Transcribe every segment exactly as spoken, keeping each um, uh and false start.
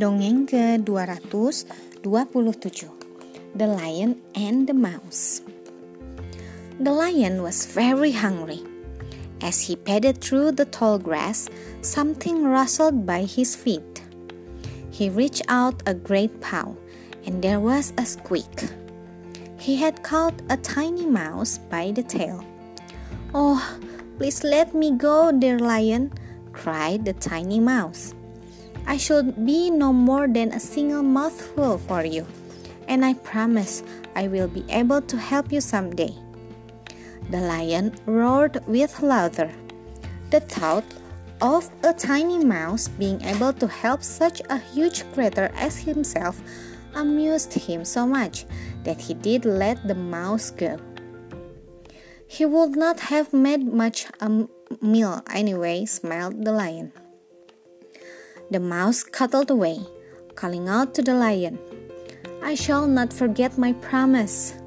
Dongeng ke dua ratus dua puluh tujuh, The Lion and the Mouse. The lion was very hungry. As he padded through the tall grass, something rustled by his feet. He reached out a great paw, and there was a squeak. He had caught a tiny mouse by the tail. "Oh, please let me go, dear lion," cried the tiny mouse. "I should be no more than a single mouthful for you, and I promise I will be able to help you someday." The lion roared with laughter. The thought of a tiny mouse being able to help such a huge creature as himself amused him so much that he did let the mouse go. He would not have made much a meal anyway, smiled the lion. The mouse scuttled away, calling out to the lion, "I shall not forget my promise."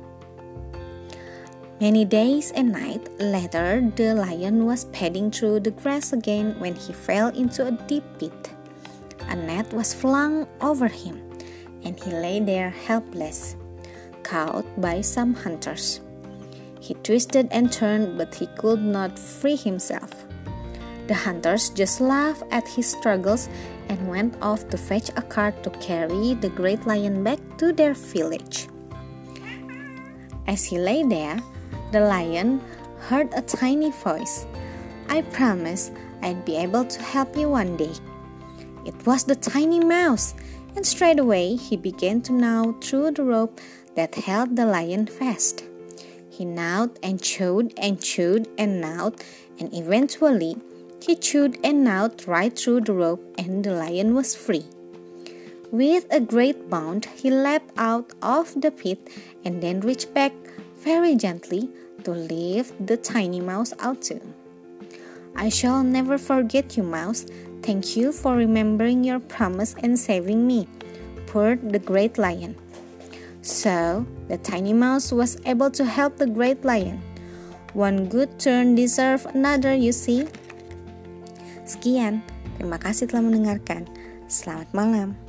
Many days and nights later, the lion was padding through the grass again when he fell into a deep pit. A net was flung over him, and he lay there helpless, caught by some hunters. He twisted and turned, but he could not free himself. The hunters just laughed at his struggles and went off to fetch a cart to carry the great lion back to their village. As he lay there, the lion heard a tiny voice. "I promise I'd be able to help you one day." It was the tiny mouse, and straight away he began to gnaw through the rope that held the lion fast. He gnawed and chewed and chewed and gnawed, and eventually he chewed and gnawed right through the rope, and the lion was free. With a great bound, he leapt out of the pit and then reached back very gently to lift the tiny mouse out too. "I shall never forget you, mouse. Thank you for remembering your promise and saving me," purred the great lion. So, the tiny mouse was able to help the great lion. One good turn deserves another, you see. Sekian, terima kasih telah mendengarkan. Selamat malam.